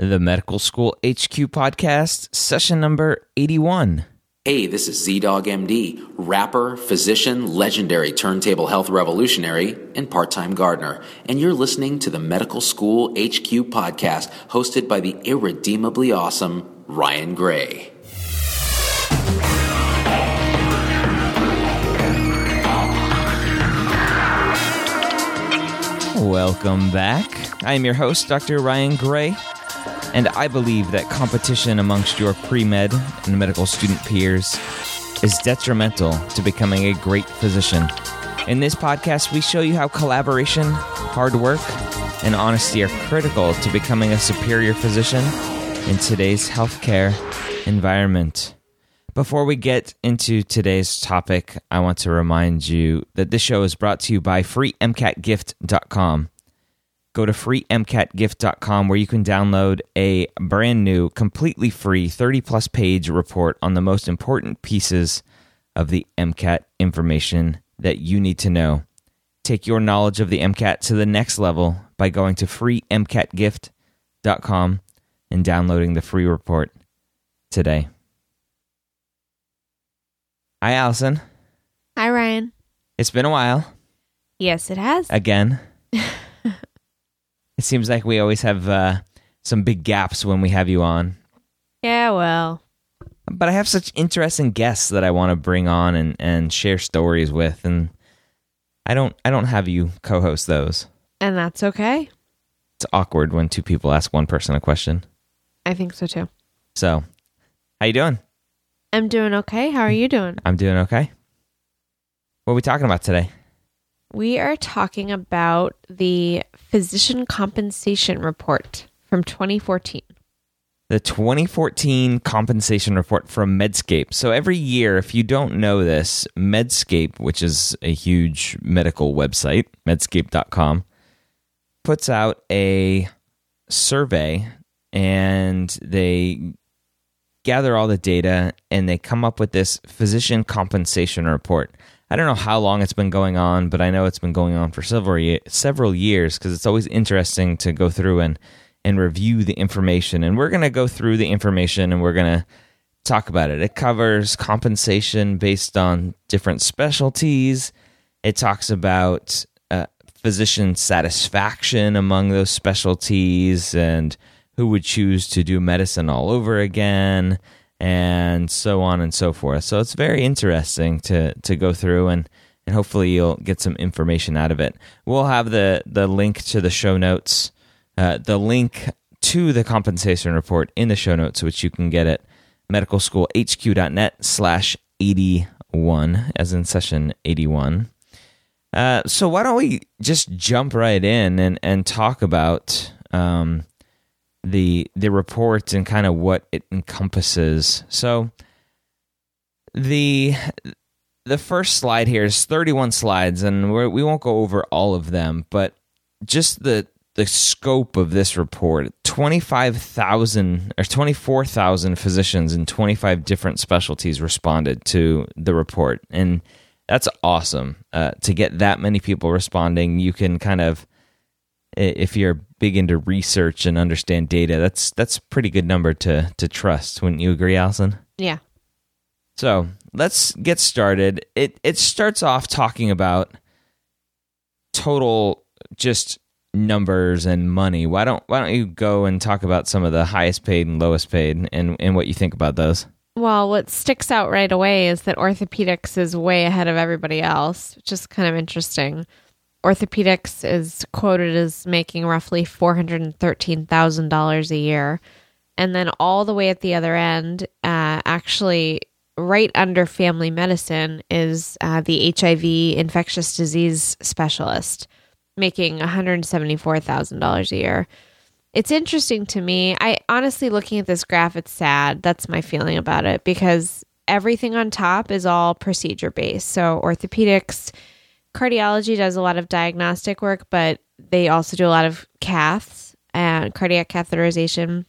The Medical School HQ Podcast, session number 81. Hey, this is ZDoggMD, rapper, physician, legendary Turntable Health revolutionary, and part-time gardener. And you're listening to the Medical School HQ Podcast, hosted by the irredeemably awesome Ryan Gray. Welcome back. I am your host, Dr. Ryan Gray. And I believe that competition amongst your pre-med and medical student peers is detrimental to becoming a great physician. In this podcast, we show you how collaboration, hard work, and honesty are critical to becoming a superior physician in today's healthcare environment. Before we get into today's topic, I want to remind you that this show is brought to you by FreeMCATGift.com. Go to FreeMCATGift.com where you can download a brand new, completely free, 30-plus page report on the most important pieces of the MCAT information that you need to know. Take your knowledge of the MCAT to the next level by going to FreeMCATGift.com and downloading the free report today. Hi, Allison. Hi, Ryan. It's been a while. Yes, it has. Again. It seems like we always have some big gaps when we have you on. Yeah, well. But I have such interesting guests that I want to bring on and share stories with, and I don't have you co-host those. And that's okay. It's awkward when two people ask one person a question. I think so, too. So, how you doing? I'm doing okay. How are you doing? I'm doing okay. What are we talking about today? We are talking about the Physician Compensation Report from 2014. The 2014 Compensation Report from Medscape. So every year, if you don't know this, Medscape, which is a huge medical website, Medscape.com, puts out a survey and they gather all the data and they come up with this Physician Compensation Report. I don't know how long it's been going on, but I know it's been going on for several years because it's always interesting to go through and review the information. And we're going to go through the information and we're going to talk about it. It covers compensation based on different specialties. It talks about physician satisfaction among those specialties and who would choose to do medicine all over again, and so on and so forth. So it's very interesting to go through, and hopefully you'll get some information out of it. We'll have the link to the show notes, the link to the compensation report in the show notes, which you can get at medicalschoolhq.net/81, as in session 81. So why don't we just jump right in and talk about the report and kind of what it encompasses. So the first slide here is 31 slides, and we won't go over all of them, but just the scope of this report, 25,000 or 24,000 physicians in 25 different specialties responded to the report, and that's awesome to get that many people responding. You can kind of, if you're big into research and understand data, that's a pretty good number to trust. Wouldn't you agree, Allison? Yeah. So let's get started. It starts off talking about total just numbers and money. Why don't you go and talk about some of the highest paid and lowest paid and what you think about those? Well, what sticks out right away is that orthopedics is way ahead of everybody else, which is kind of interesting. Orthopedics is quoted as making roughly $413,000 a year. And then all the way at the other end, actually right under family medicine, is the HIV infectious disease specialist, making $174,000 a year. It's interesting to me. I honestly, looking at this graph, it's sad. That's my feeling about it, because everything on top is all procedure-based. So orthopedics, cardiology does a lot of diagnostic work, but they also do a lot of caths and cardiac catheterization,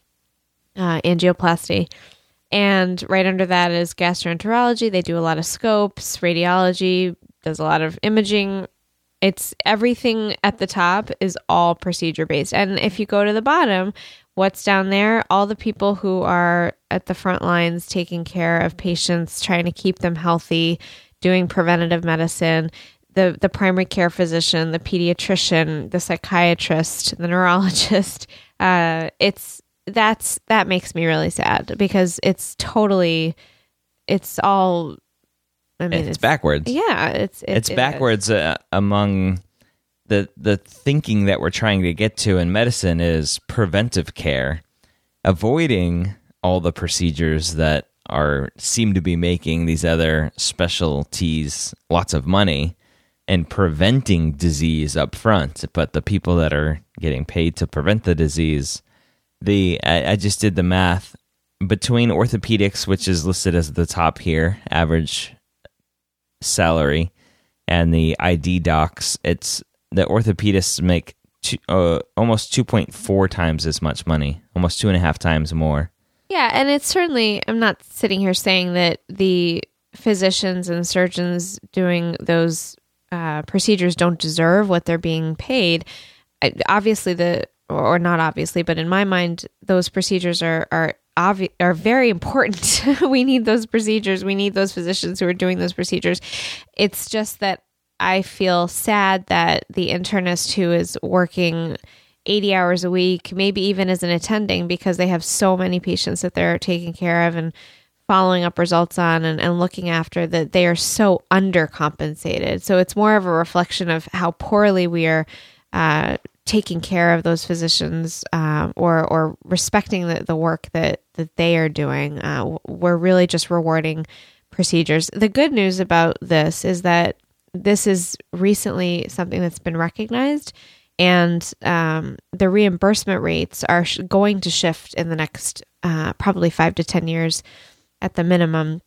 angioplasty. And right under that is gastroenterology. They do a lot of scopes. Radiology does a lot of imaging. It's everything at the top is all procedure based. And if you go to the bottom, what's down there, all the people who are at the front lines taking care of patients, trying to keep them healthy, doing preventative medicine, the primary care physician, the pediatrician, the psychiatrist, the neurologist. That makes me really sad because it's backwards. Yeah. It's backwards among the thinking that we're trying to get to in medicine is preventive care, avoiding all the procedures that seem to be making these other specialties lots of money and preventing disease up front. But the people that are getting paid to prevent the disease, I just did the math. Between orthopedics, which is listed as the top here, average salary, and the ID docs, it's the orthopedists make almost 2.4 times as much money, almost 2.5 times more. Yeah, and it's certainly, I'm not sitting here saying that the physicians and surgeons doing those procedures don't deserve what they're being paid. But in my mind, those procedures are very important. We need those procedures. We need those physicians who are doing those procedures. It's just that I feel sad that the internist who is working 80 hours a week, maybe even as an attending, because they have so many patients that they're taking care of and following up results on and looking after, that they are so undercompensated. So it's more of a reflection of how poorly we are taking care of those physicians or respecting the work that they are doing. We're really just rewarding procedures. The good news about this is that this is recently something that's been recognized, and the reimbursement rates are going to shift in the next probably 5 to 10 years at the minimum,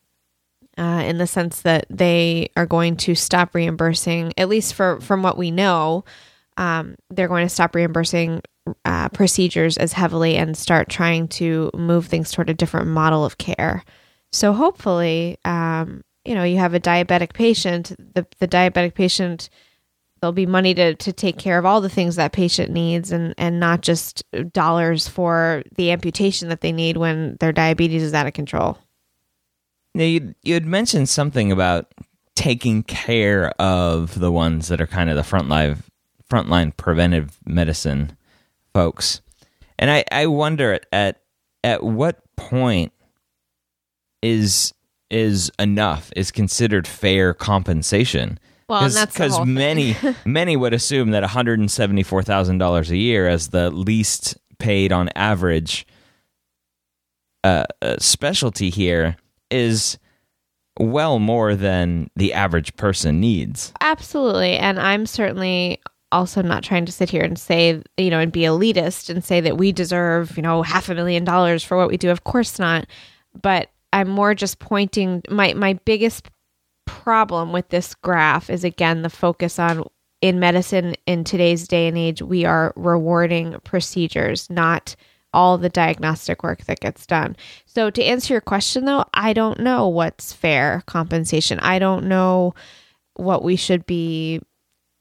in the sense that they are going to stop reimbursing, at least from what we know, they're going to stop reimbursing procedures as heavily and start trying to move things toward a different model of care. So hopefully, you have a diabetic patient, the diabetic patient, there'll be money to take care of all the things that patient needs and not just dollars for the amputation that they need when their diabetes is out of control. Now, you had mentioned something about taking care of the ones that are kind of the frontline preventive medicine folks. And I wonder at what point is enough, is considered fair compensation? Well, because many would assume that $174,000 a year as the least paid on average specialty here is well more than the average person needs. Absolutely. And I'm certainly also not trying to sit here and say, and be elitist and say that we deserve, $500,000 for what we do. Of course not. But I'm more just pointing, my biggest problem with this graph is, again, the focus on, in medicine in today's day and age, we are rewarding procedures, not all the diagnostic work that gets done. So to answer your question, though, I don't know what's fair compensation. I don't know what we should be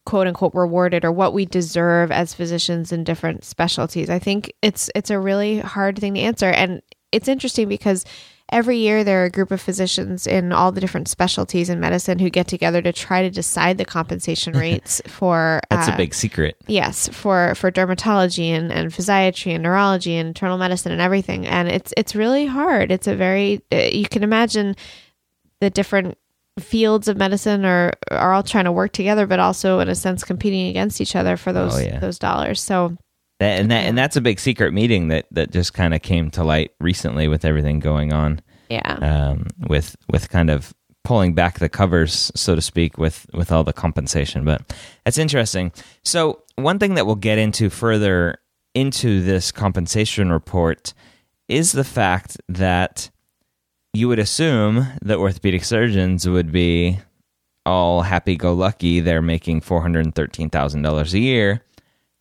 quote unquote rewarded or what we deserve as physicians in different specialties. I think it's a really hard thing to answer. And it's interesting because every year there are a group of physicians in all the different specialties in medicine who get together to try to decide the compensation rates for... That's a big secret. Yes, for dermatology and physiatry and neurology and internal medicine and everything. And it's really hard. It's a very... you can imagine the different fields of medicine are all trying to work together, but also in a sense competing against each other for those dollars. So that's a big secret meeting that just kind of came to light recently with everything going on. Yeah. With kind of pulling back the covers, so to speak, with all the compensation. But that's interesting. So one thing that we'll get into further into this compensation report is the fact that you would assume that orthopedic surgeons would be all happy-go-lucky. They're making $413,000 a year,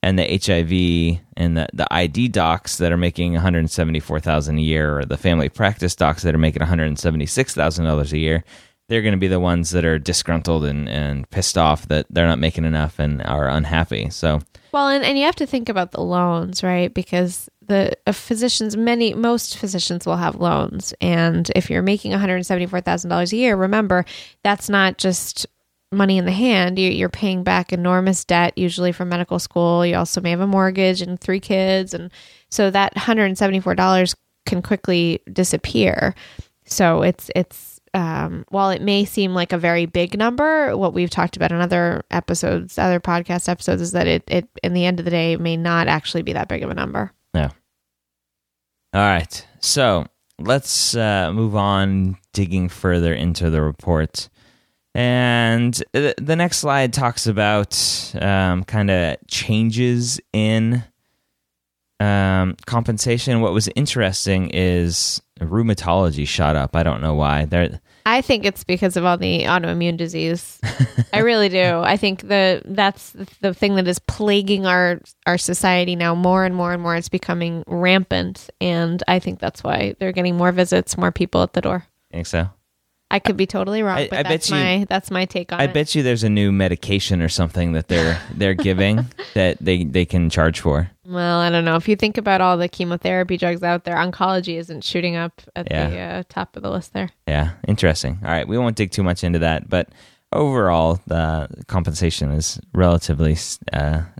and the HIV and the ID docs that are making $174,000 a year, or the family practice docs that are making $176,000 a year, they're going to be the ones that are disgruntled and pissed off that they're not making enough and are unhappy. So, well, and you have to think about the loans, right? Because most physicians will have loans. And if you're making $174,000 a year, remember, that's not just money in the hand. You're paying back enormous debt, usually from medical school. You also may have a mortgage and 3 kids. And so that $174 can quickly disappear. So it's while it may seem like a very big number, what we've talked about in other podcast episodes is that it in the end of the day may not actually be that big of a number. Yeah. All right. So let's move on, digging further into the report. And the next slide talks about kind of changes in compensation. What was interesting is rheumatology shot up. I don't know why. I think it's because of all the autoimmune disease. I really do. I think that's the thing that is plaguing our society now more and more and more. It's becoming rampant. And I think that's why they're getting more visits, more people at the door. I think so. I could be totally wrong, but that's my take on it. I bet you there's a new medication or something that they're giving that they can charge for. Well, I don't know. If you think about all the chemotherapy drugs out there, oncology isn't shooting up at the top of the list there. Yeah, interesting. All right, we won't dig too much into that, but overall, the compensation is relatively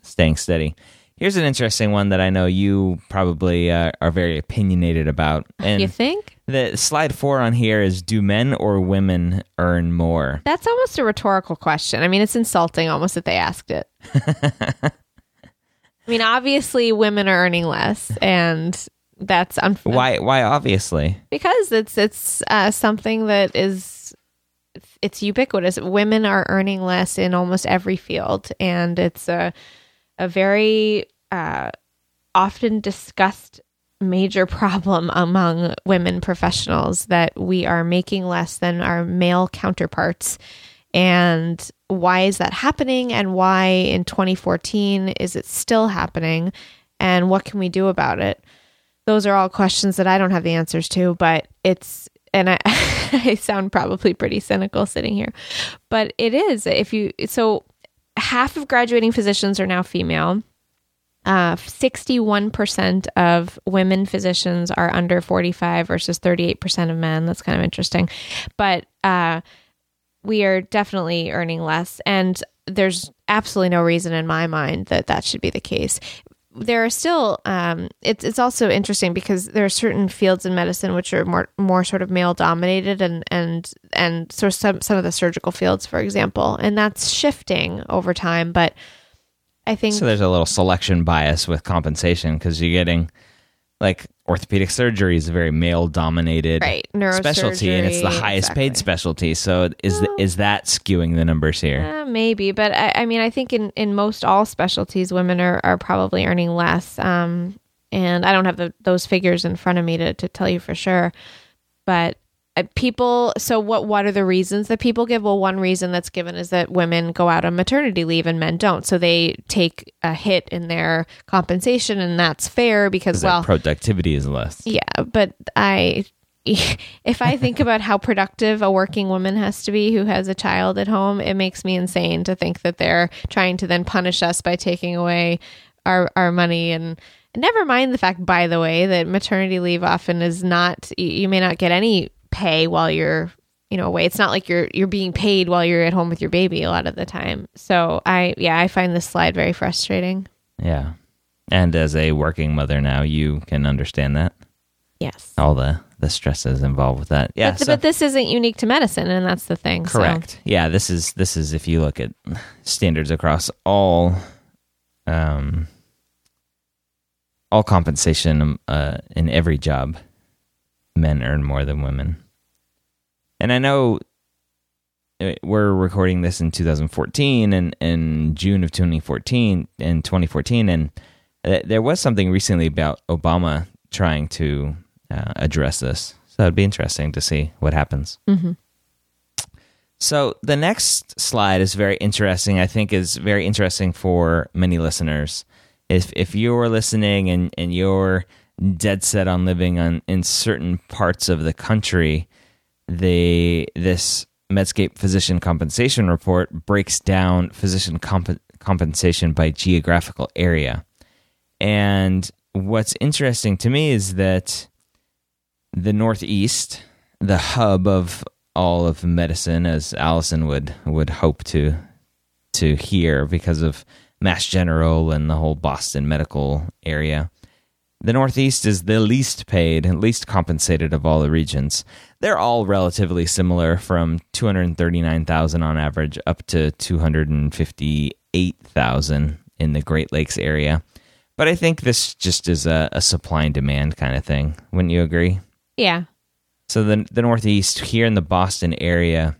staying steady. Here's an interesting one that I know you probably are very opinionated about. And you think? The slide 4 on here is, do men or women earn more? That's almost a rhetorical question. I mean, it's insulting almost that they asked it. I mean, obviously women are earning less, and that's unfair. Why obviously? Because it's something that is... It's ubiquitous. Women are earning less in almost every field, and it's a very often discussed major problem among women professionals, that we are making less than our male counterparts. And why is that happening? And why in 2014 is it still happening? And what can we do about it? Those are all questions that I don't have the answers to, but I sound probably pretty cynical sitting here, but it is. Half of graduating physicians are now female. 61% of women physicians are under 45 versus 38% of men. That's kind of interesting. But we are definitely earning less. And there's absolutely no reason in my mind that that should be the case. There are still, it's also interesting because there are certain fields in medicine which are more sort of male dominated, and sort of some of the surgical fields, for example, and that's shifting over time. But I think so. There's a little selection bias with compensation because you're getting like orthopedic surgery is a very male dominated specialty, and it's the highest paid specialty. So is that skewing the numbers here? Maybe, but I mean, I think in most all specialties, women are probably earning less. And I don't have those figures in front of me to tell you for sure, but people. So what are the reasons that people give? Well, one reason that's given is that women go out on maternity leave and men don't. So they take a hit in their compensation, and that's fair because productivity is less. Yeah. But if I think about how productive a working woman has to be who has a child at home, it makes me insane to think that they're trying to then punish us by taking away our money. And never mind the fact, by the way, that maternity leave often is not, you may not get any pay while you're away. It's not like you're being paid while you're at home with your baby a lot of the time. So I find this slide very frustrating. Yeah. And as a working mother now, you can understand that. Yes. All the stresses involved with that. Yeah. But this isn't unique to medicine, and that's the thing. Correct. So. Yeah. This is if you look at standards across all compensation in every job, men earn more than women. And I know we're recording this in 2014 and in June of 2014 and 2014. And there was something recently about Obama trying to address this. So it'd be interesting to see what happens. Mm-hmm. So the next slide is very interesting. I think is very interesting for many listeners. If you're listening and you're dead set on living in certain parts of the country, this Medscape physician compensation report breaks down physician compensation by geographical area. And what's interesting to me is that the Northeast, the hub of all of medicine, as Allison would hope to hear because of Mass General and the whole Boston medical area, the Northeast is the least paid and least compensated of all the regions. They're all relatively similar, from $239,000 on average up to $258,000 in the Great Lakes area. But I think this just is a supply and demand kind of thing. Wouldn't you agree? Yeah. So the Northeast, here in the Boston area,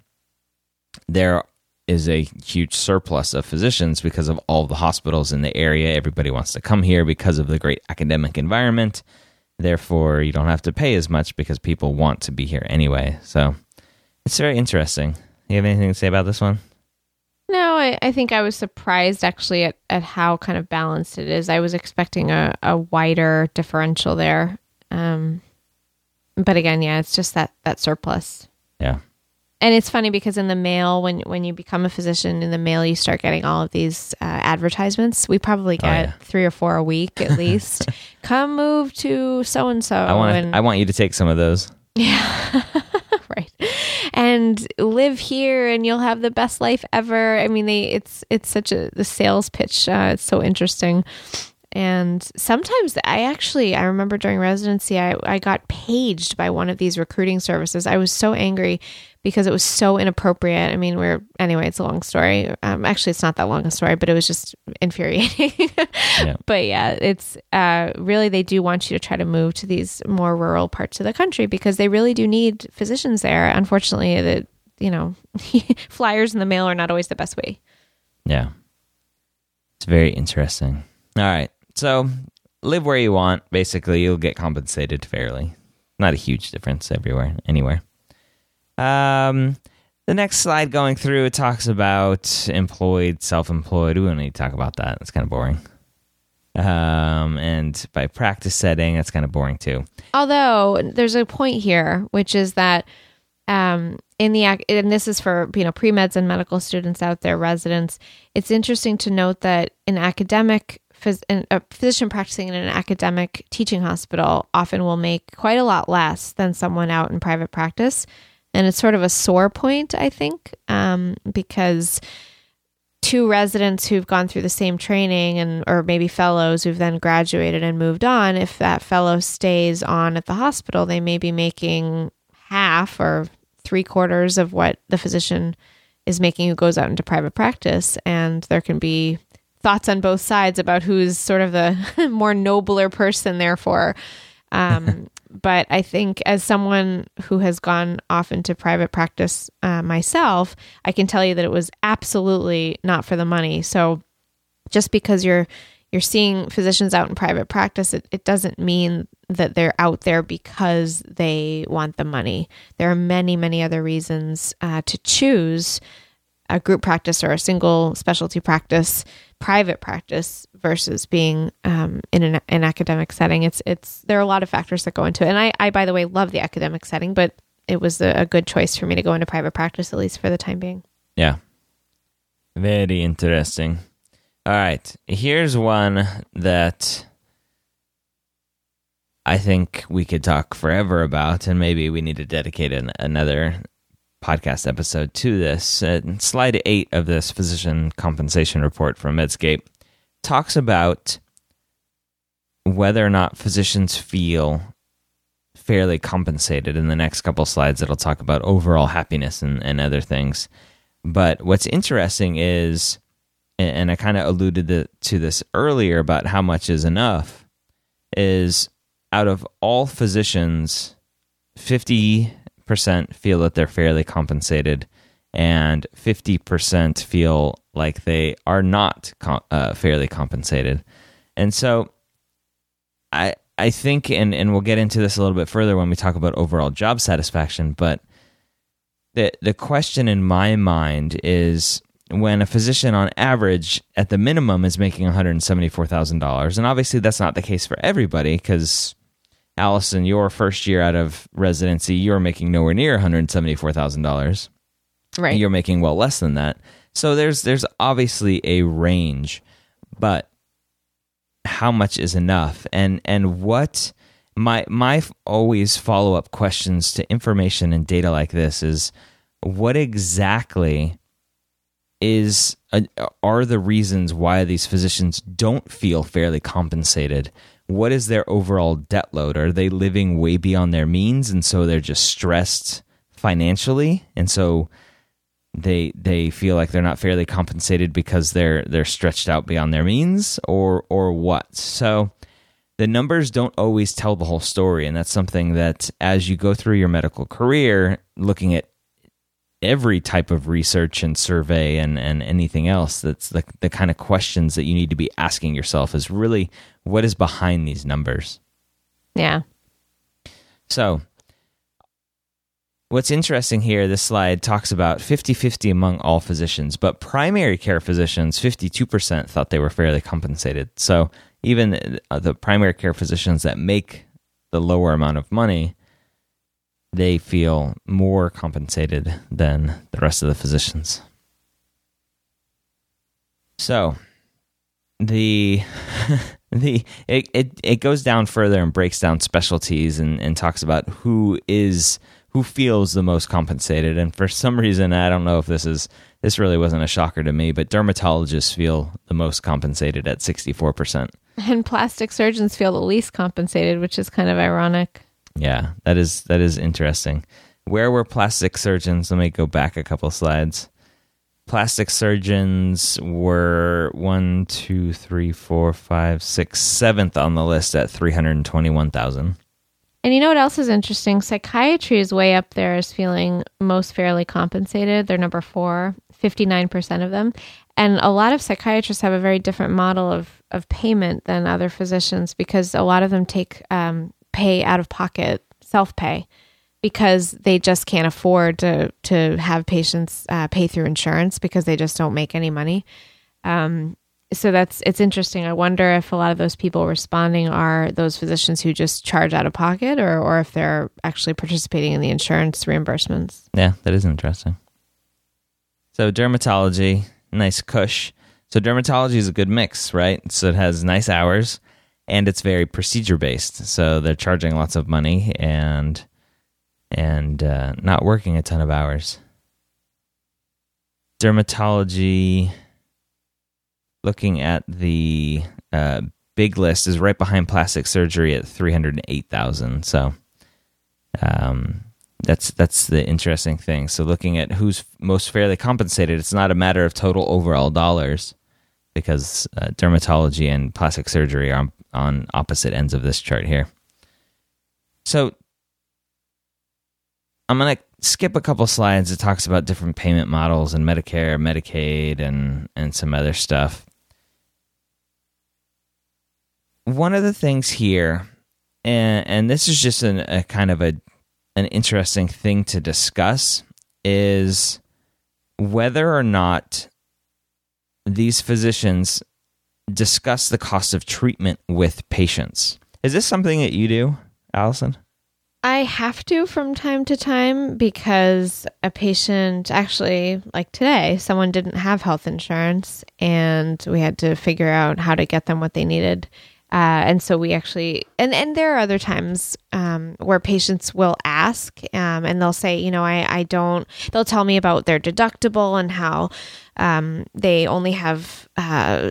there is a huge surplus of physicians because of all the hospitals in the area. Everybody wants to come here because of the great academic environment. Therefore, you don't have to pay as much because people want to be here anyway. So it's very interesting. You have anything to say about this one? No, I think I was surprised actually at how kind of balanced it is. I was expecting a wider differential there. But again, yeah, it's just that surplus. Yeah. And it's funny because in the mail, when you become a physician, in the mail you start getting all of these advertisements. We probably get 3 or 4 a week at least. Come move to so-and-so. I want you to take some of those. Yeah. Right. And live here and you'll have the best life ever. I mean, it's such the sales pitch. It's so interesting. And sometimes I remember during residency, I got paged by one of these recruiting services. I was so angry because it was so inappropriate. I mean, anyway, it's a long story. Actually, it's not that long a story, but it was just infuriating. Yeah. But yeah, it's really, they do want you to try to move to these more rural parts of the country because they really do need physicians there. Unfortunately, flyers in the mail are not always the best way. Yeah. It's very interesting. All right. So live where you want. Basically, you'll get compensated fairly. Not a huge difference anywhere. The next slide going through, it talks about employed, self-employed. We don't need to talk about that. It's kind of boring. And by practice setting, that's kind of boring too. Although there's a point here, which is that and this is for pre-meds and medical students out there, residents. It's interesting to note that an academic a physician practicing in an academic teaching hospital often will make quite a lot less than someone out in private practice. And it's sort of a sore point, I think, because two residents who've gone through the same training or maybe fellows who've then graduated and moved on, if that fellow stays on at the hospital, they may be making half or 3/4 of what the physician is making who goes out into private practice. And there can be thoughts on both sides about who's sort of the more nobler person, therefore. But I think as someone who has gone off into private practice myself, I can tell you that it was absolutely not for the money. So just because you're seeing physicians out in private practice, it doesn't mean that they're out there because they want the money. There are many, many other reasons to choose a group practice or a single specialty practice, private practice versus being in an academic setting. There are a lot of factors that go into it. And I by the way, love the academic setting, but it was a good choice for me to go into private practice, at least for the time being. Yeah. Very interesting. All right. Here's one that I think we could talk forever about, and maybe we need to dedicate another podcast episode to this. Slide 8 of this physician compensation report from Medscape talks about whether or not physicians feel fairly compensated. In the next couple slides, it'll talk about overall happiness and other things. But what's interesting is, and I kind of alluded to this earlier about how much is enough, is out of all physicians, 50% feel that they're fairly compensated, and 50% feel like they are not fairly compensated. And so I think, and we'll get into this a little bit further when we talk about overall job satisfaction, but the question in my mind is, when a physician on average at the minimum is making $174,000, and obviously that's not the case for everybody, because Allison, your first year out of residency, you're making nowhere near $174,000. Right. You're making well less than that. So there's obviously a range, but how much is enough, and what my always follow-up questions to information and data like this is, what exactly are the reasons why these physicians don't feel fairly compensated? What is their overall debt load? Are they living way beyond their means, and so they're just stressed financially, and so they feel like they're not fairly compensated because they're stretched out beyond their means, or what? So the numbers don't always tell the whole story, and that's something that as you go through your medical career, looking at every type of research and survey and anything else, that's the kind of questions that you need to be asking yourself is really, what is behind these numbers? Yeah. So what's interesting here, this slide talks about 50-50 among all physicians, but primary care physicians, 52% thought they were fairly compensated. So even the primary care physicians that make the lower amount of money, they feel more compensated than the rest of the physicians. So it goes down further and breaks down specialties and talks about who feels the most compensated. And for some reason, I don't know if this really wasn't a shocker to me, but dermatologists feel the most compensated at 64%. And plastic surgeons feel the least compensated, which is kind of ironic. Yeah, that is interesting. Where were plastic surgeons? Let me go back a couple slides. Plastic surgeons were 7th on the list at 321,000. And you know what else is interesting? Psychiatry is way up there as feeling most fairly compensated. They're number 4, 59% of them. And a lot of psychiatrists have a very different model of payment than other physicians, because a lot of them take pay out of pocket, self-pay, because they just can't afford to have patients pay through insurance because they just don't make any money. So it's interesting. I wonder if a lot of those people responding are those physicians who just charge out of pocket, or if they're actually participating in the insurance reimbursements. Yeah, that is interesting. So dermatology, nice cush. So dermatology is a good mix, right? So it has nice hours, and it's very procedure-based, so they're charging lots of money and not working a ton of hours. Dermatology, looking at the big list, is right behind plastic surgery at 308,000. So that's the interesting thing. So looking at who's most fairly compensated, it's not a matter of total overall dollars, because dermatology and plastic surgery are on opposite ends of this chart here. So I'm going to skip a couple slides. It talks about different payment models and Medicare, Medicaid, and some other stuff. One of the things here, and this is just a kind of an interesting thing to discuss, is whether or not these physicians discuss the cost of treatment with patients. Is this something that you do, Allison? I have to from time to time, because a patient, actually, like today, someone didn't have health insurance and we had to figure out how to get them what they needed. And so we actually, and there are other times where patients will ask and they'll say, you know, they'll tell me about their deductible and how they only have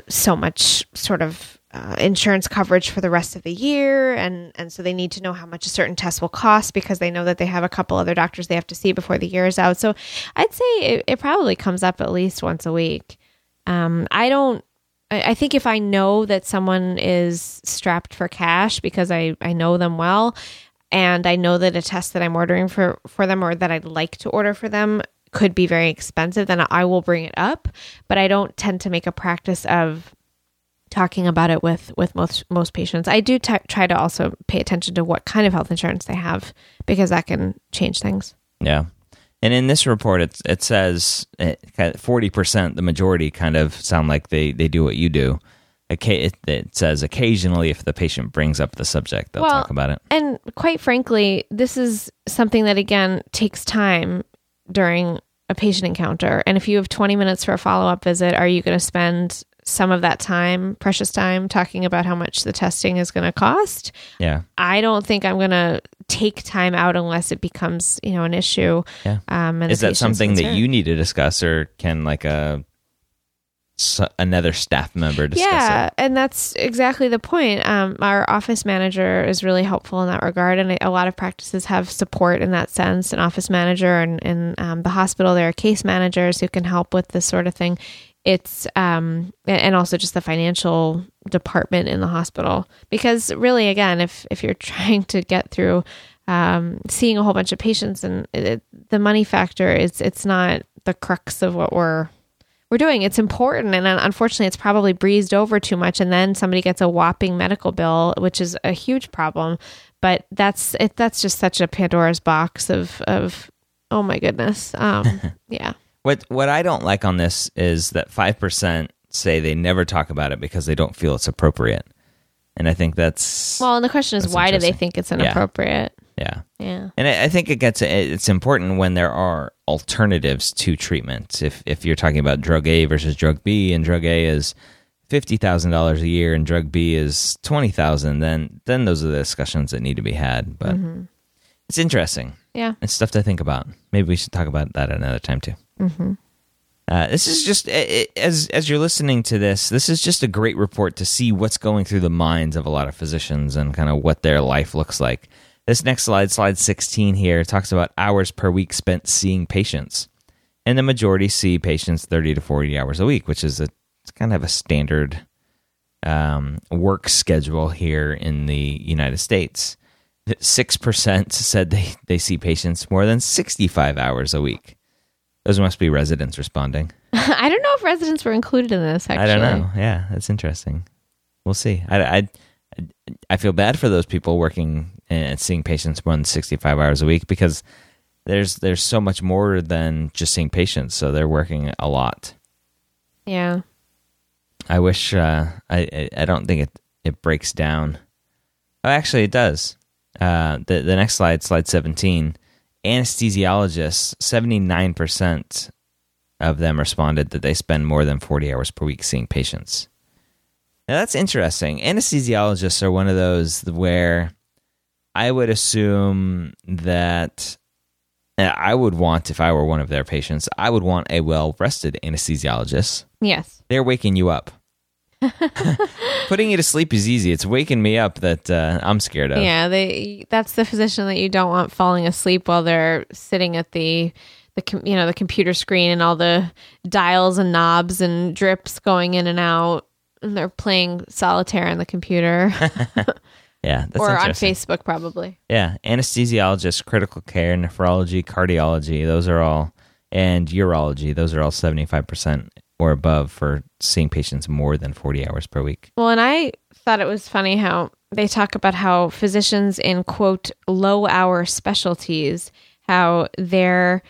so much sort of insurance coverage for the rest of the year. And so they need to know how much a certain test will cost, because they know that they have a couple other doctors they have to see before the year is out. So I'd say it probably comes up at least once a week. I think if I know that someone is strapped for cash, because I know them well, and I know that a test that I'm ordering for them, or that I'd like to order for them, could be very expensive, then I will bring it up. But I don't tend to make a practice of talking about it with most patients. I do try to also pay attention to what kind of health insurance they have, because that can change things. Yeah. And in this report, it says 40%, the majority, kind of sound like they do what you do. It says occasionally, if the patient brings up the subject, they'll talk about it. And quite frankly, this is something that, again, takes time during a patient encounter. And if you have 20 minutes for a follow-up visit, are you going to spend some of that time, precious time, talking about how much the testing is going to cost. Yeah. I don't think I'm going to take time out unless it becomes, you know, an issue. Yeah. Is that something that you need to discuss, or can like another staff member discuss it? Yeah, and that's exactly the point. Our office manager is really helpful in that regard, and a lot of practices have support in that sense, an office manager, and in the hospital there are case managers who can help with this sort of thing. It's and also just the financial department in the hospital, because really, again, if you're trying to get through seeing a whole bunch of patients, and the money factor it's not the crux of what we're doing. It's important, and unfortunately, it's probably breezed over too much, and then somebody gets a whopping medical bill, which is a huge problem. But that's just such a Pandora's box of oh my goodness, yeah. What I don't like on this is that 5% say they never talk about it because they don't feel it's appropriate, and I think that's well. And the question is, why do they think it's inappropriate? Yeah. And I think it's important when there are alternatives to treatments. If you're talking about drug A versus drug B, and drug A is $50,000 a year and drug B is $20,000, then those are the discussions that need to be had. But it's interesting. Yeah, it's stuff to think about. Maybe we should talk about that another time too. Mm-hmm. This is just as you're listening to this is just a great report to see what's going through the minds of a lot of physicians and kind of what their life looks like. This next slide 16 here, talks about hours per week spent seeing patients. And the majority see patients 30 to 40 hours a week, which is it's kind of a standard work schedule here in the United States. 6% said they see patients more than 65 hours a week. Those must be residents responding. I don't know if residents were included in this, actually. I don't know. Yeah, that's interesting. We'll see. I feel bad for those people working and seeing patients more than 65 hours a week, because there's so much more than just seeing patients, so they're working a lot. Yeah. I wish, I don't think it breaks down. Oh, actually, it does. The next slide 17, anesthesiologists, 79% of them responded that they spend more than 40 hours per week seeing patients. Now, that's interesting. Anesthesiologists are one of those where I would assume that I would want, if I were one of their patients, I would want a well-rested anesthesiologist. Yes. They're waking you up. Putting you to sleep is easy. It's waking me up that I'm scared of. Yeah, that's the physician that you don't want falling asleep while they're sitting at the computer screen and all the dials and knobs and drips going in and out. And they're playing solitaire on the computer. Yeah. That's or on Facebook, probably. Yeah. Anesthesiologists, critical care, nephrology, cardiology, those are all, and urology, those are all 75% or above for seeing patients more than 40 hours per week. Well, and I thought it was funny how they talk about how physicians in, quote, low hour specialties, how their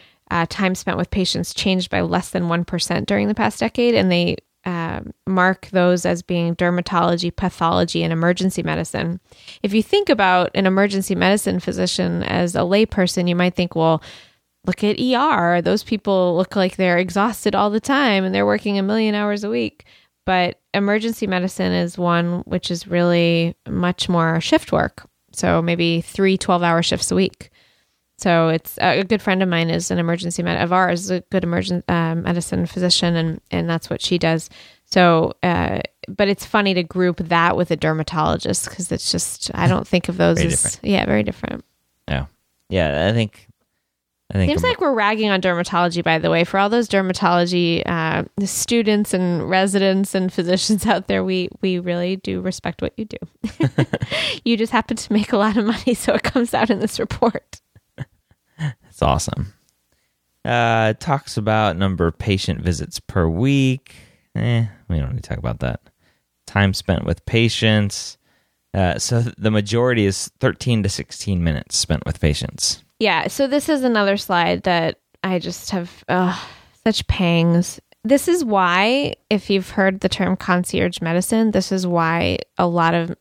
time spent with patients changed by less than 1% during the past decade. And they mark those as being dermatology, pathology, and emergency medicine. If you think about an emergency medicine physician as a layperson, you might think, well, look at ER. Those people look like they're exhausted all the time and they're working a million hours a week. But emergency medicine is one which is really much more shift work. So maybe 3 12-hour shifts a week. So it's a good friend of mine is an emergency of ours is a good medicine physician, and that's what she does. So, but it's funny to group that with a dermatologist, because it's just I don't think of those very as different. Yeah, very different. Yeah, yeah. I think seems like we're ragging on dermatology. By the way, for all those dermatology students and residents and physicians out there, we really do respect what you do. You just happen to make a lot of money, so it comes out in this report. That's awesome. It talks about number of patient visits per week. We don't need to talk about that. Time spent with patients. So the majority is 13 to 16 minutes spent with patients. Yeah. So this is another slide that I just have such pangs. This is why, if you've heard the term concierge medicine, this is why a lot of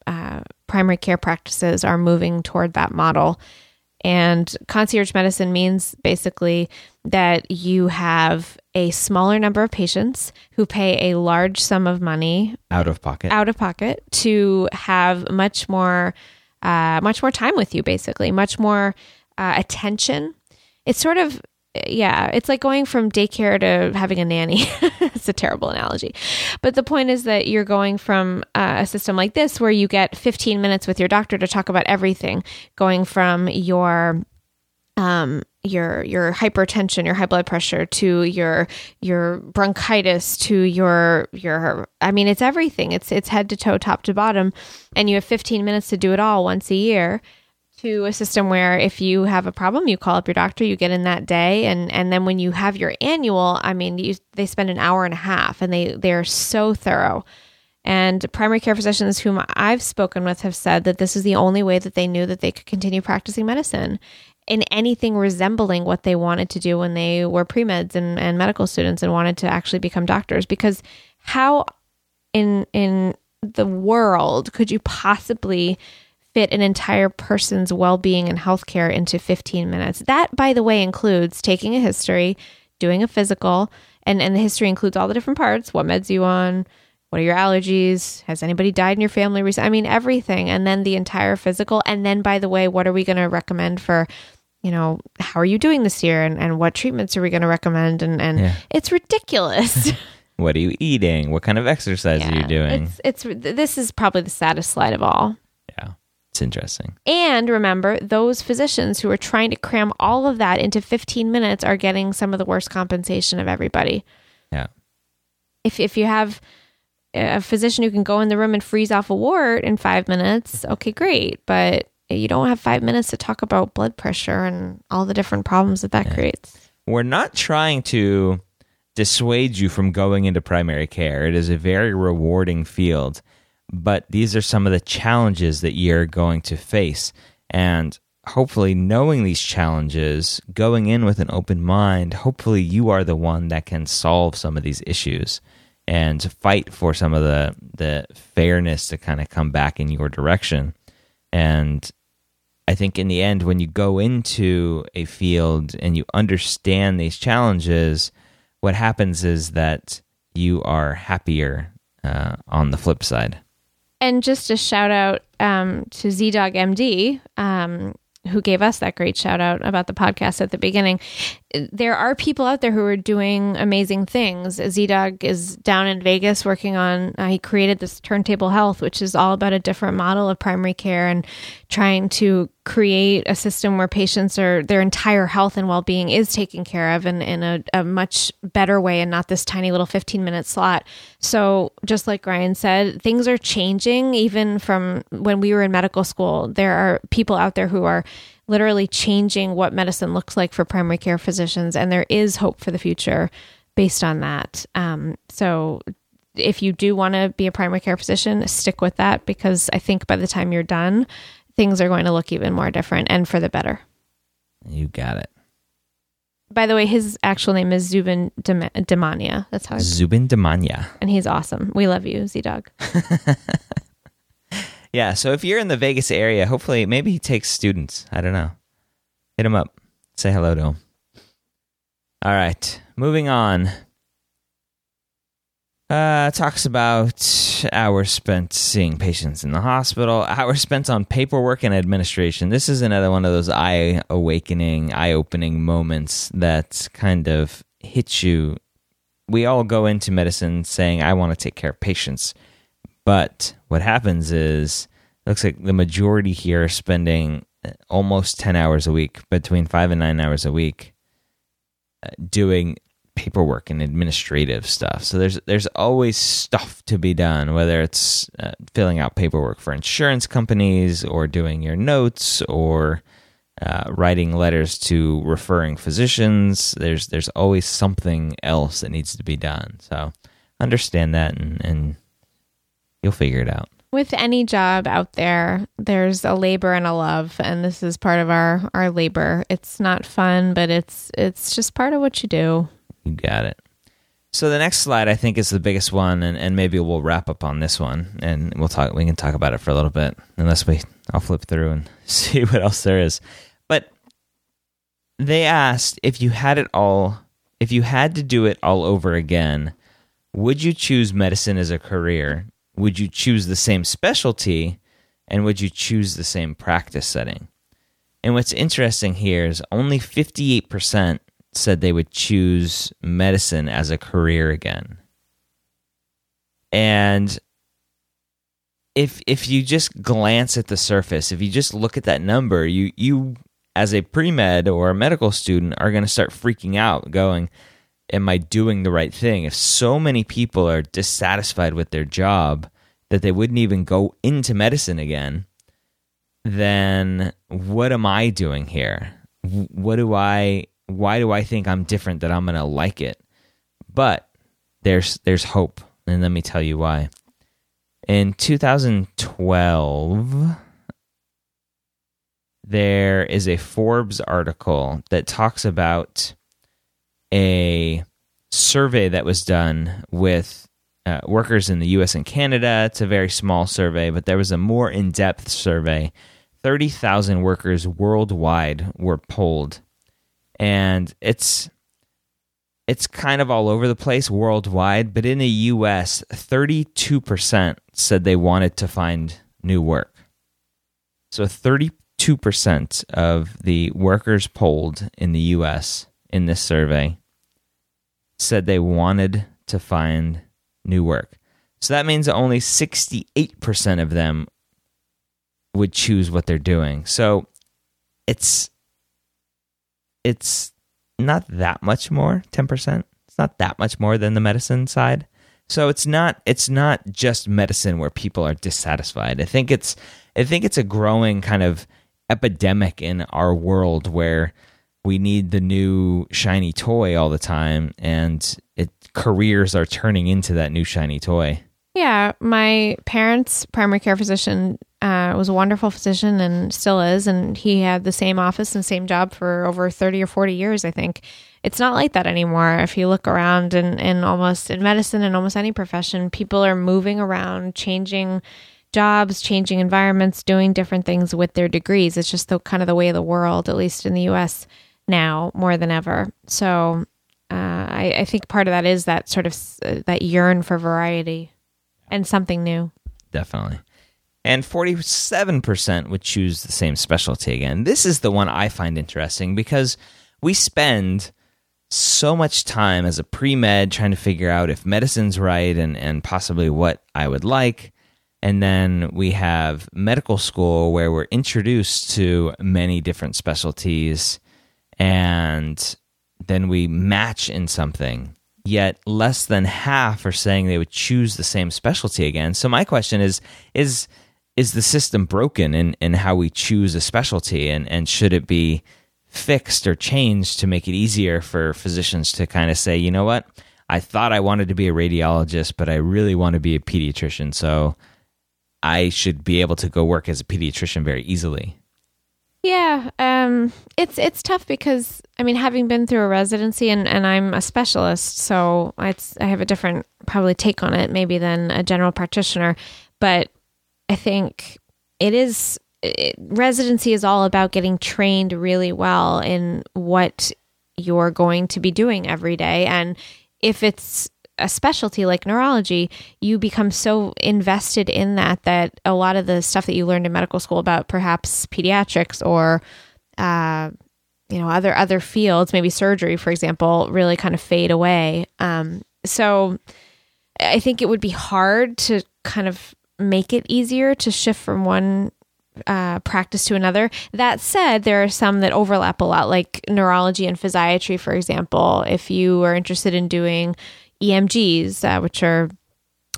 primary care practices are moving toward that model. And concierge medicine means basically that you have a smaller number of patients who pay a large sum of money out of pocket to have much more time with you, basically, much more attention. It's sort of, it's like going from daycare to having a nanny. It's a terrible analogy. But the point is that you're going from a system like this where you get 15 minutes with your doctor to talk about everything, going from your hypertension, your high blood pressure, to your bronchitis, to your I mean, it's everything. It's head to toe, top to bottom, and you have 15 minutes to do it all once a year, to a system where if you have a problem, you call up your doctor, you get in that day, and then when you have your annual, I mean, they spend an hour and a half, and they're so thorough. And primary care physicians whom I've spoken with have said that this is the only way that they knew that they could continue practicing medicine in anything resembling what they wanted to do when they were pre-meds and medical students and wanted to actually become doctors. Because how in the world could you possibly fit an entire person's well-being and healthcare into 15 minutes? That, by the way, includes taking a history, doing a physical, and the history includes all the different parts. What meds are you on? What are your allergies? Has anybody died in your family recently? I mean, everything. And then the entire physical. And then, by the way, what are we going to recommend for, how are you doing this year? And what treatments are we going to recommend? It's ridiculous. What are you eating? What kind of exercise are you doing? This is probably the saddest slide of all. Yeah. It's interesting. And remember, those physicians who are trying to cram all of that into 15 minutes are getting some of the worst compensation of everybody. Yeah. If you have a physician who can go in the room and freeze off a wart in 5 minutes, okay, great. But you don't have 5 minutes to talk about blood pressure and all the different problems that creates. We're not trying to dissuade you from going into primary care. It is a very rewarding field. But these are some of the challenges that you're going to face. And hopefully knowing these challenges, going in with an open mind, hopefully you are the one that can solve some of these issues and fight for some of the fairness to kind of come back in your direction. And I think in the end, when you go into a field and you understand these challenges, what happens is that you are happier on the flip side. And just a shout out to ZDoggMD, who gave us that great shout out about the podcast at the beginning. There are people out there who are doing amazing things. ZDogg is down in Vegas working on, he created this Turntable Health, which is all about a different model of primary care and trying to create a system where patients their entire health and well-being is taken care of in a much better way and not this tiny little 15-minute slot. So just like Ryan said, things are changing even from when we were in medical school. There are people out there who are literally changing what medicine looks like for primary care physicians, and there is hope for the future based on that. So if you do want to be a primary care physician, stick with that, because I think by the time you're done, things are going to look even more different and for the better. You got it. By the way, his actual name is Zubin Demania. That's how Zubin Demania. And he's awesome. We love you, ZDogg. Yeah, so if you're in the Vegas area, hopefully, maybe he takes students. I don't know. Hit him up. Say hello to him. All right, moving on. Talks about hours spent seeing patients in the hospital, hours spent on paperwork and administration. This is another one of those eye-opening moments that kind of hits you. We all go into medicine saying, I want to take care of patients. But what happens is, it looks like the majority here are spending almost 10 hours a week, between 5 and 9 hours a week, doing paperwork and administrative stuff. So there's always stuff to be done, whether it's filling out paperwork for insurance companies or doing your notes or writing letters to referring physicians. There's always something else that needs to be done. So understand that and you'll figure it out. With any job out there, there's a labor and a love, and this is part of our labor. It's not fun, but it's just part of what you do. You got it. So the next slide, I think, is the biggest one, and maybe we'll wrap up on this one, and we can talk about it for a little bit, unless I'll flip through and see what else there is. But They asked if you had to do it all over again, would you choose medicine as a career? Would you choose the same specialty? And would you choose the same practice setting? And what's interesting here is only 58% said they would choose medicine as a career again. And if you just glance at the surface, if you just look at that number, you as a pre-med or a medical student are going to start freaking out going, am I doing the right thing? If so many people are dissatisfied with their job that they wouldn't even go into medicine again, then what am I doing here? Why do I think I'm different that I'm going to like it? But there's hope, and let me tell you why. In 2012, there is a Forbes article that talks about a survey that was done with workers in the U.S. and Canada. It's a very small survey, but there was a more in-depth survey. 30,000 workers worldwide were polled, and it's kind of all over the place worldwide, but in the U.S., 32% said they wanted to find new work. So 32% of the workers polled in the U.S. in this survey said they wanted to find new work. So that means only 68% of them would choose what they're doing. So it's not that much more, 10%. It's not that much more than the medicine side. So it's not just medicine where people are dissatisfied. I think it's a growing kind of epidemic in our world where we need the new shiny toy all the time, and careers are turning into that new shiny toy. Yeah, my parents' primary care physician was a wonderful physician and still is, and he had the same office and same job for over 30 or 40 years, I think. It's not like that anymore. If you look around and almost in medicine and almost any profession, people are moving around, changing jobs, changing environments, doing different things with their degrees. It's just the way of the world, at least in the U.S. now, more than ever. So I think part of that is that sort of that yearn for variety and something new. Definitely. And 47% would choose the same specialty again. This is the one I find interesting because we spend so much time as a pre-med trying to figure out if medicine's right and possibly what I would like. And then we have medical school where we're introduced to many different specialties, and then we match in something, yet less than half are saying they would choose the same specialty again. So my question is the system broken in how we choose a specialty, and should it be fixed or changed to make it easier for physicians to kind of say, you know what, I thought I wanted to be a radiologist, but I really want to be a pediatrician, so I should be able to go work as a pediatrician very easily. Yeah, it's tough because, I mean, having been through a residency and I'm a specialist, so I have a different probably take on it maybe than a general practitioner. But I think residency is all about getting trained really well in what you're going to be doing every day. And if it's a specialty like neurology, you become so invested in that a lot of the stuff that you learned in medical school about perhaps pediatrics or other fields, maybe surgery, for example, really kind of fade away. So I think it would be hard to kind of make it easier to shift from one practice to another. That said, there are some that overlap a lot, like neurology and physiatry, for example. If you are interested in doing EMGs, which are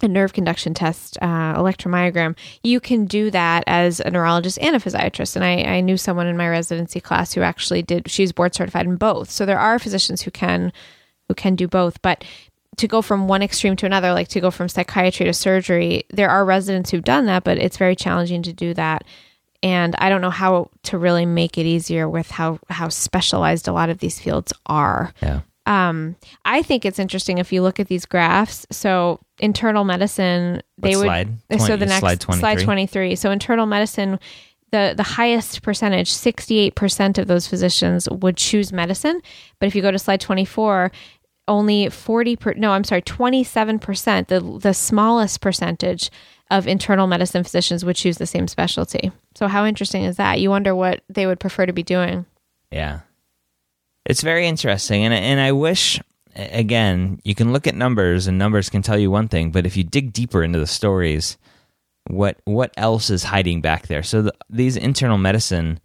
a nerve conduction test, electromyogram, you can do that as a neurologist and a physiatrist. And I knew someone in my residency class who actually she's board certified in both. So there are physicians who can do both, but to go from one extreme to another, like to go from psychiatry to surgery, there are residents who've done that, but it's very challenging to do that. And I don't know how to really make it easier with how specialized a lot of these fields are. Yeah. I think it's interesting if you look at these graphs. So internal medicine, they would slide 23. So the highest percentage, 68% of those physicians would choose medicine. But if you go to slide 24, only 27%, the smallest percentage of internal medicine physicians would choose the same specialty. So how interesting is that? You wonder what they would prefer to be doing. Yeah. It's very interesting. And I wish, again, you can look at numbers and numbers can tell you one thing, but if you dig deeper into the stories, what else is hiding back there? So these internal medicine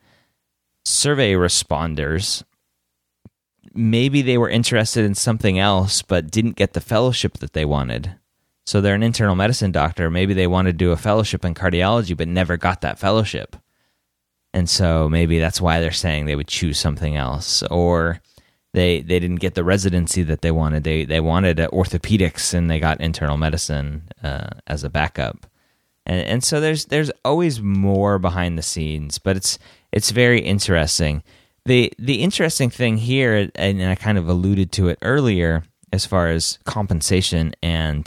survey responders, maybe they were interested in something else but didn't get the fellowship that they wanted. So they're an internal medicine doctor. Maybe they wanted to do a fellowship in cardiology but never got that fellowship. And so maybe that's why they're saying they would choose something else. Or they didn't get the residency that they wanted. They wanted orthopedics and they got internal medicine as a backup. And so there's always more behind the scenes, but it's very interesting. The interesting thing here, and I kind of alluded to it earlier, as far as compensation and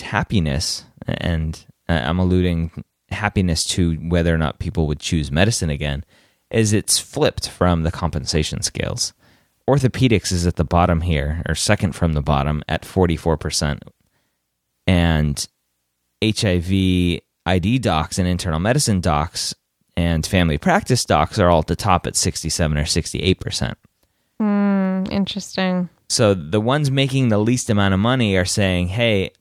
happiness, and I'm alluding happiness to whether or not people would choose medicine again, is it's flipped from the compensation scales. Orthopedics is at the bottom here, or second from the bottom at 44%, and HIV ID docs and internal medicine docs and family practice docs are all at the top at 67 or 68%. Interesting. So the ones making the least amount of money are saying, hey,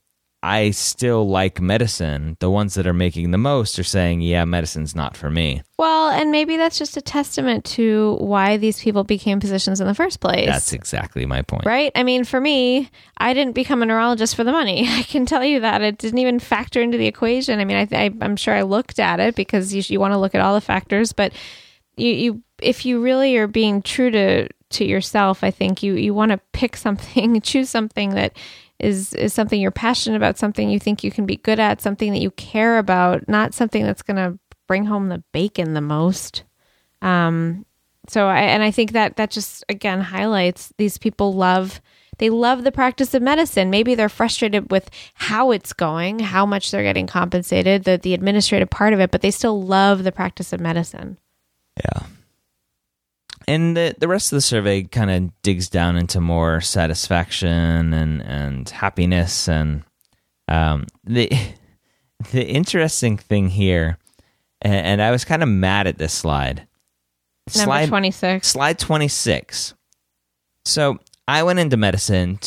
I still like medicine. The ones that are making the most are saying, yeah, medicine's not for me. Well, and maybe that's just a testament to why these people became physicians in the first place. That's exactly my point. Right? I mean, for me, I didn't become a neurologist for the money. I can tell you that. It didn't even factor into the equation. I mean, I'm sure I looked at it because you want to look at all the factors, but you if you really are being true to yourself, I think you want to pick something, choose something that is something you're passionate about, something you think you can be good at, something that you care about, not something that's going to bring home the bacon the most. So I think that just, again, highlights these people love the practice of medicine. Maybe they're frustrated with how it's going, how much they're getting compensated, the administrative part of it, but they still love the practice of medicine. Yeah. And the rest of the survey kind of digs down into more satisfaction and happiness. And the interesting thing here, and I was kind of mad at this slide. Number 26. Slide 26. So I went into medicine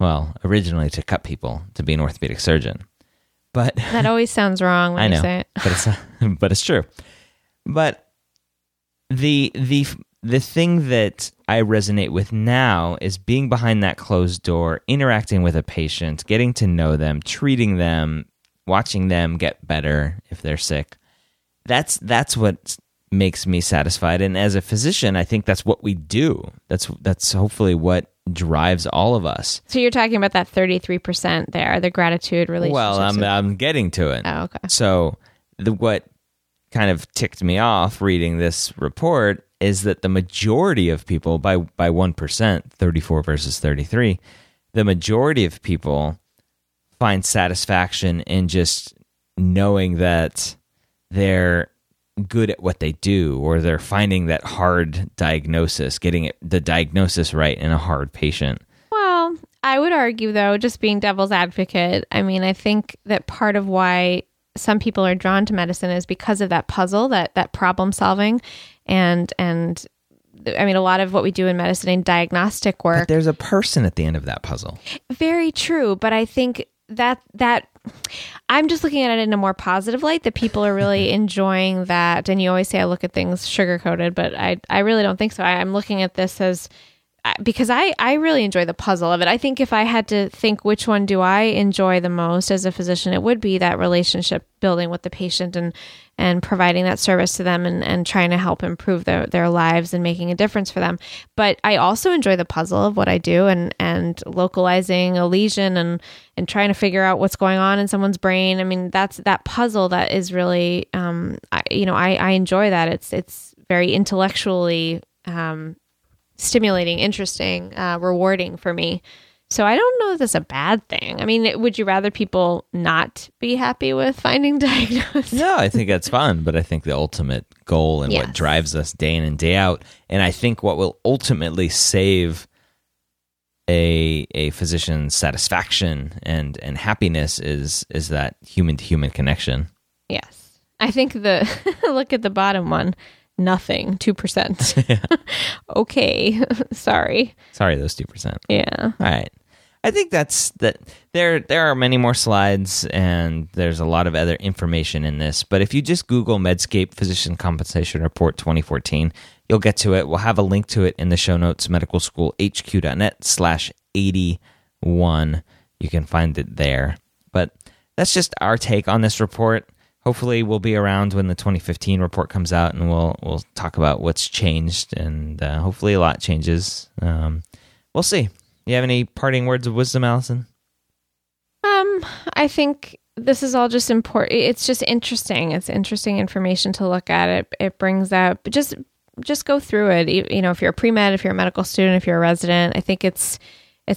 originally to cut people, to be an orthopedic surgeon. But that always sounds wrong when I know, you say it. But it's true. But The thing that I resonate with now is being behind that closed door, interacting with a patient, getting to know them, treating them, watching them get better if they're sick. That's what makes me satisfied. And as a physician, I think that's what we do. That's hopefully what drives all of us. So you're talking about that 33% there, the gratitude relationship. Well, I'm getting to it. Oh, okay. So what kind of ticked me off reading this report is that the majority of people, by 1%, 34 versus 33, the majority of people find satisfaction in just knowing that they're good at what they do, or they're finding that hard diagnosis, getting the diagnosis right in a hard patient. Well, I would argue, though, just being devil's advocate, I mean, I think that part of why some people are drawn to medicine is because of that puzzle, that problem solving. And I mean, a lot of what we do in medicine and diagnostic work. But there's a person at the end of that puzzle. Very true. But I think that I'm just looking at it in a more positive light, that people are really enjoying that. And you always say I look at things sugar-coated, but I really don't think so. I'm looking at this as, because I really enjoy the puzzle of it. I think if I had to think which one do I enjoy the most as a physician, it would be that relationship building with the patient and providing that service to them and trying to help improve their lives and making a difference for them. But I also enjoy the puzzle of what I do and localizing a lesion and trying to figure out what's going on in someone's brain. I mean, that's that puzzle that is really, I enjoy that. It's very intellectually stimulating, interesting, rewarding for me. So I don't know if that's a bad thing. I mean, would you rather people not be happy with finding diagnosis? No, I think that's fun. But I think the ultimate goal and what drives us day in and day out, and I think what will ultimately save a physician's satisfaction and happiness is that human-to-human connection. Yes. I think the look at the bottom one. Nothing. 2%. Okay. Sorry, those 2%. Yeah. All right. I think that's that. There are many more slides, and there's a lot of other information in this. But if you just Google Medscape Physician Compensation Report 2014, you'll get to it. We'll have a link to it in the show notes, medicalschoolhq.net/81. You can find it there. But that's just our take on this report. Hopefully, we'll be around when the 2015 report comes out, and we'll talk about what's changed, and hopefully a lot changes. We'll see. You have any parting words of wisdom, Allison? I think this is all just important. It's just interesting. It's interesting information to look at. It brings up just go through it. You know, if you're a pre-med, if you're a medical student, if you're a resident, I think it's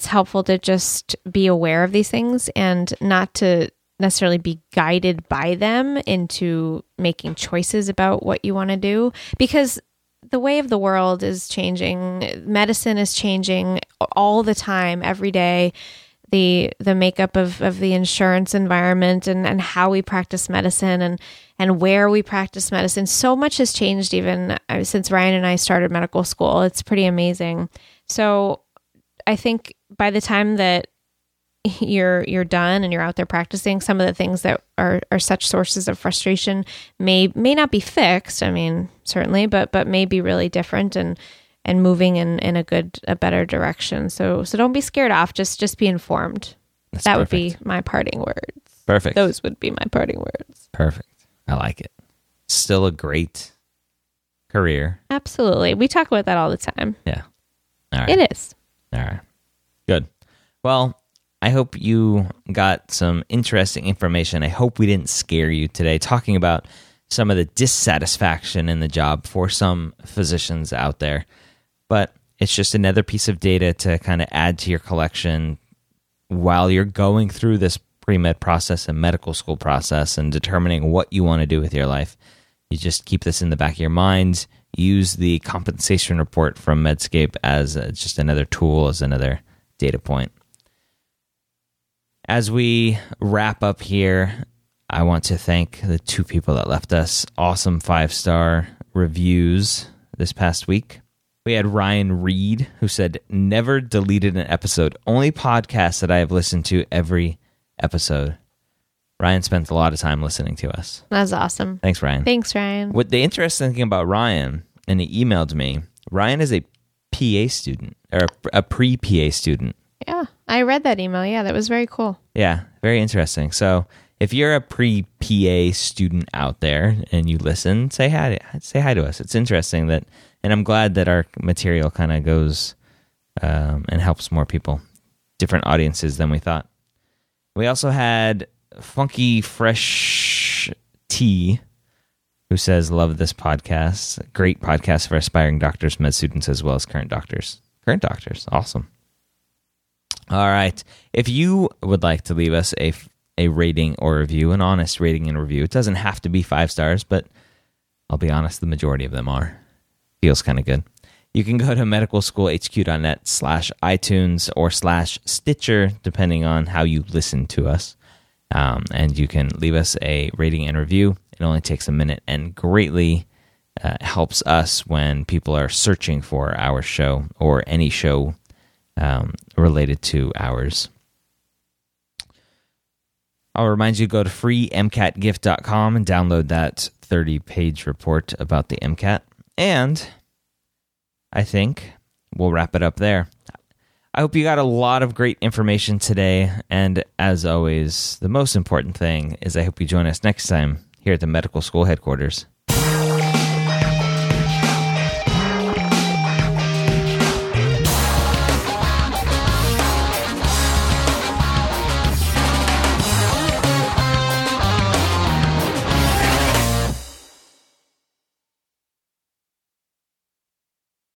helpful to just be aware of these things and not to necessarily be guided by them into making choices about what you want to do, because the way of the world is changing. Medicine is changing all the time, every day. The makeup of the insurance environment and how we practice medicine and where we practice medicine. So much has changed even since Ryan and I started medical school. It's pretty amazing. So I think by the time that you're done and you're out there practicing, some of the things that are such sources of frustration may not be fixed. I mean, certainly, but may be really different and moving in a better direction. So don't be scared off. Just be informed. That would be my parting words. Perfect. Those would be my parting words. Perfect. I like it. Still a great career. Absolutely. We talk about that all the time. Yeah. All right. It is. All right. Good. Well, I hope you got some interesting information. I hope we didn't scare you today talking about some of the dissatisfaction in the job for some physicians out there. But it's just another piece of data to kind of add to your collection while you're going through this pre-med process and medical school process and determining what you want to do with your life. You just keep this in the back of your mind. Use the compensation report from Medscape as just another tool, as another data point. As we wrap up here, I want to thank the two people that left us awesome 5-star reviews this past week. We had Ryan Reed, who said, "Never deleted an episode, only podcast that I have listened to every episode." Ryan spent a lot of time listening to us. That's awesome. Thanks, Ryan. Thanks, Ryan. What the interesting thing about Ryan, and he emailed me, Ryan is a PA student, or a pre-PA student. Yeah, I read that email. Yeah, that was very cool. Yeah, very interesting. So if you're a pre-PA student out there and you listen, say hi to us. It's interesting that, and I'm glad that our material kind of goes and helps more people, different audiences than we thought. We also had Funky Fresh Tea, who says, "Love this podcast. Great podcast for aspiring doctors, med students, as well as current doctors." Current doctors, awesome. All right. If you would like to leave us a rating or review, an honest rating and review, it doesn't have to be 5 stars, but I'll be honest, the majority of them are. Feels kind of good. You can go to medicalschoolhq.net/iTunes or /Stitcher, depending on how you listen to us. And you can leave us a rating and review. It only takes a minute and greatly helps us when people are searching for our show or any show related to ours. I'll remind you, go to FreeMCATGift.com and download that 30-page report about the MCAT. And I think we'll wrap it up there. I hope you got a lot of great information today. And as always, the most important thing is I hope you join us next time here at the medical school headquarters.